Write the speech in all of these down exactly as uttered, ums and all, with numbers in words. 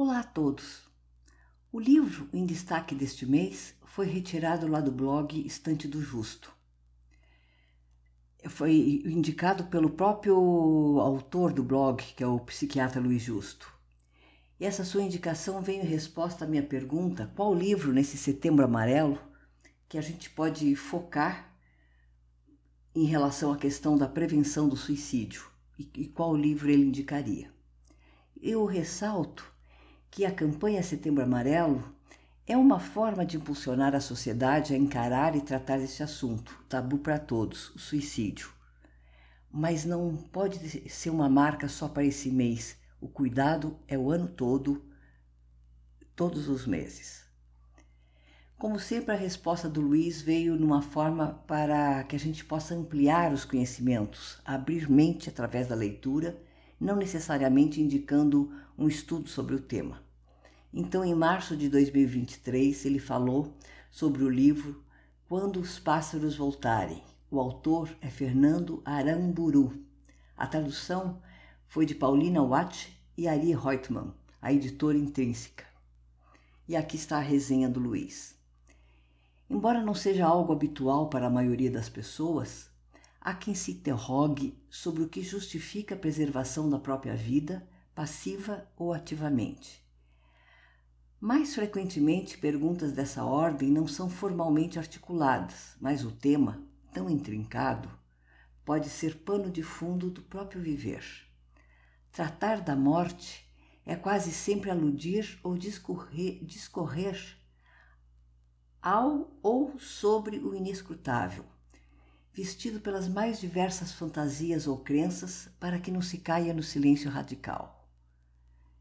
Olá a todos! O livro em destaque deste mês foi retirado lá do blog Estante do Justo. Foi indicado pelo próprio autor do blog, que é o psiquiatra Luiz Justo. E essa sua indicação veio em resposta à minha pergunta: qual livro nesse Setembro Amarelo que a gente pode focar em relação à questão da prevenção do suicídio e, e qual livro ele indicaria. Eu ressalto que a campanha Setembro Amarelo é uma forma de impulsionar a sociedade a encarar e tratar esse assunto, tabu para todos, o suicídio. Mas não pode ser uma marca só para esse mês. O cuidado é o ano todo, todos os meses. Como sempre, a resposta do Luiz veio numa forma para que a gente possa ampliar os conhecimentos, abrir mente através da leitura, não necessariamente indicando um estudo sobre o tema. Então, em março de dois mil e vinte e três, ele falou sobre o livro Quando os Pássaros Voltarem. O autor é Fernando Aramburu. A tradução foi de Paulina Wacht e Ari Roitman, a editora Intrínseca. E aqui está a resenha do Luiz. Embora não seja algo habitual para a maioria das pessoas, há quem se interrogue sobre o que justifica a preservação da própria vida, passiva ou ativamente. Mais frequentemente, perguntas dessa ordem não são formalmente articuladas, mas o tema, tão intrincado, pode ser pano de fundo do próprio viver. Tratar da morte é quase sempre aludir ou discorrer, discorrer ao ou sobre o inescrutável, vestido pelas mais diversas fantasias ou crenças para que não se caia no silêncio radical.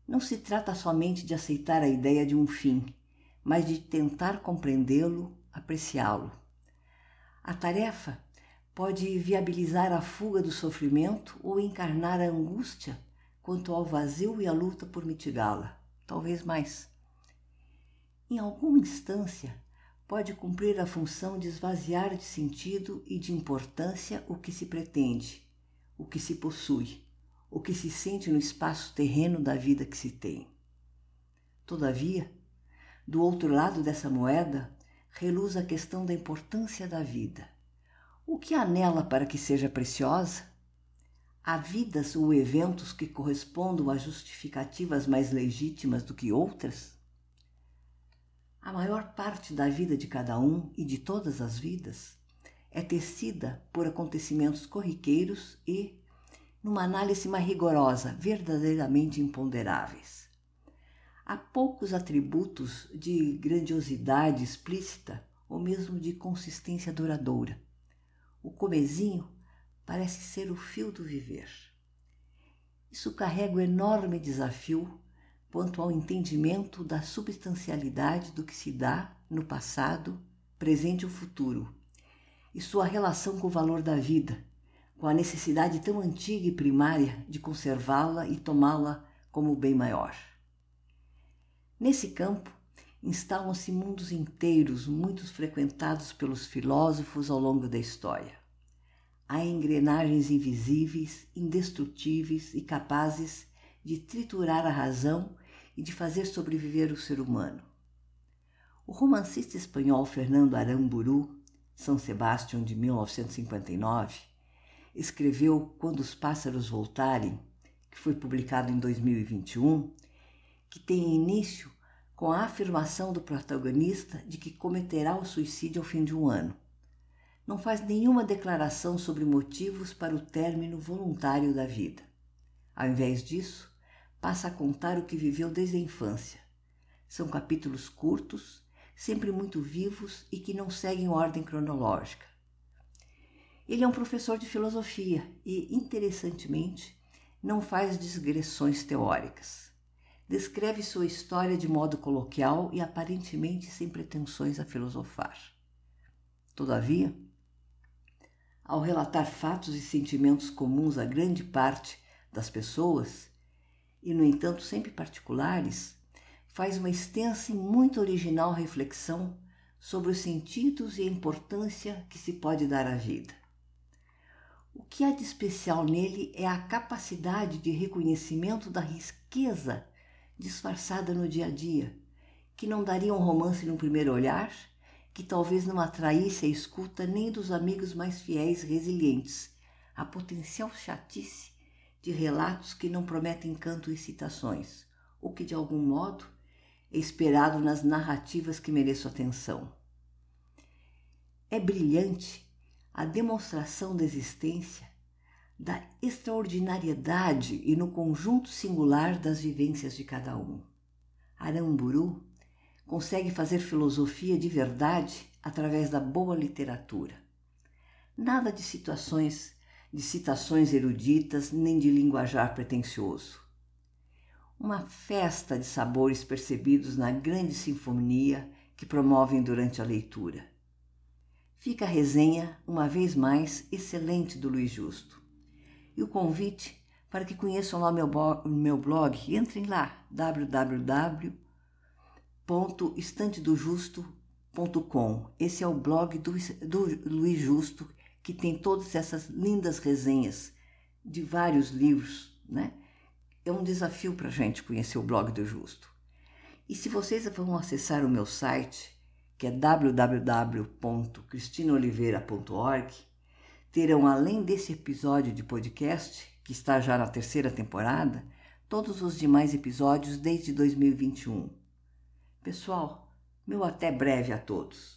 Não se trata somente de aceitar a ideia de um fim, mas de tentar compreendê-lo, apreciá-lo. A tarefa pode viabilizar a fuga do sofrimento ou encarnar a angústia quanto ao vazio e à luta por mitigá-la, talvez mais. Em alguma instância, pode cumprir a função de esvaziar de sentido e de importância o que se pretende, o que se possui, o que se sente no espaço terreno da vida que se tem. Todavia, do outro lado dessa moeda, reluz a questão da importância da vida. O que há nela para que seja preciosa? Há vidas ou eventos que correspondam a justificativas mais legítimas do que outras? A maior parte da vida de cada um e de todas as vidas é tecida por acontecimentos corriqueiros e, numa análise mais rigorosa, verdadeiramente imponderáveis. Há poucos atributos de grandiosidade explícita ou mesmo de consistência duradoura. O comezinho parece ser o fio do viver. Isso carrega um enorme desafio quanto ao entendimento da substancialidade do que se dá no passado, presente ou futuro, e sua relação com o valor da vida, com a necessidade tão antiga e primária de conservá-la e tomá-la como bem maior. Nesse campo, instalam-se mundos inteiros, muitos frequentados pelos filósofos ao longo da história. Há engrenagens invisíveis, indestrutíveis e capazes de triturar a razão e de fazer sobreviver o ser humano. O romancista espanhol Fernando Aramburu, São Sebastião de mil novecentos e cinquenta e nove, escreveu Quando os Pássaros Voltarem, que foi publicado em dois mil e vinte e um, que tem início com a afirmação do protagonista de que cometerá o suicídio ao fim de um ano. Não faz nenhuma declaração sobre motivos para o término voluntário da vida. Ao invés disso, passa a contar o que viveu desde a infância. São capítulos curtos, sempre muito vivos e que não seguem ordem cronológica. Ele é um professor de filosofia e, interessantemente, não faz digressões teóricas. Descreve sua história de modo coloquial e aparentemente sem pretensões a filosofar. Todavia, ao relatar fatos e sentimentos comuns a grande parte das pessoas, e no entanto sempre particulares, faz uma extensa e muito original reflexão sobre os sentidos e a importância que se pode dar à vida. O que há de especial nele é a capacidade de reconhecimento da riqueza disfarçada no dia a dia, que não daria um romance num primeiro olhar, que talvez não atraísse a escuta nem dos amigos mais fiéis e resilientes, a potencial chatice de relatos que não prometem encanto e citações, ou que, de algum modo, é esperado nas narrativas que mereçam atenção. É brilhante a demonstração da existência, da extraordinariedade e no conjunto singular das vivências de cada um. Aramburu consegue fazer filosofia de verdade através da boa literatura. Nada de situações, de citações eruditas, nem de linguajar pretensioso. Uma festa de sabores percebidos na grande sinfonia que promovem durante a leitura. Fica a resenha, uma vez mais, excelente do Luiz Justo. E o convite para que conheçam lá meu blog, meu blog entrem lá, w w w ponto estante do justo ponto com. Esse é o blog do, do Luiz Justo, que tem todas essas lindas resenhas de vários livros, né? É um desafio para a gente conhecer o blog do Justo. E se vocês vão acessar o meu site, que é w w w ponto cristina oliveira ponto org, terão, além desse episódio de podcast, que está já na terceira temporada, todos os demais episódios desde dois mil e vinte e um. Pessoal, meu até breve a todos.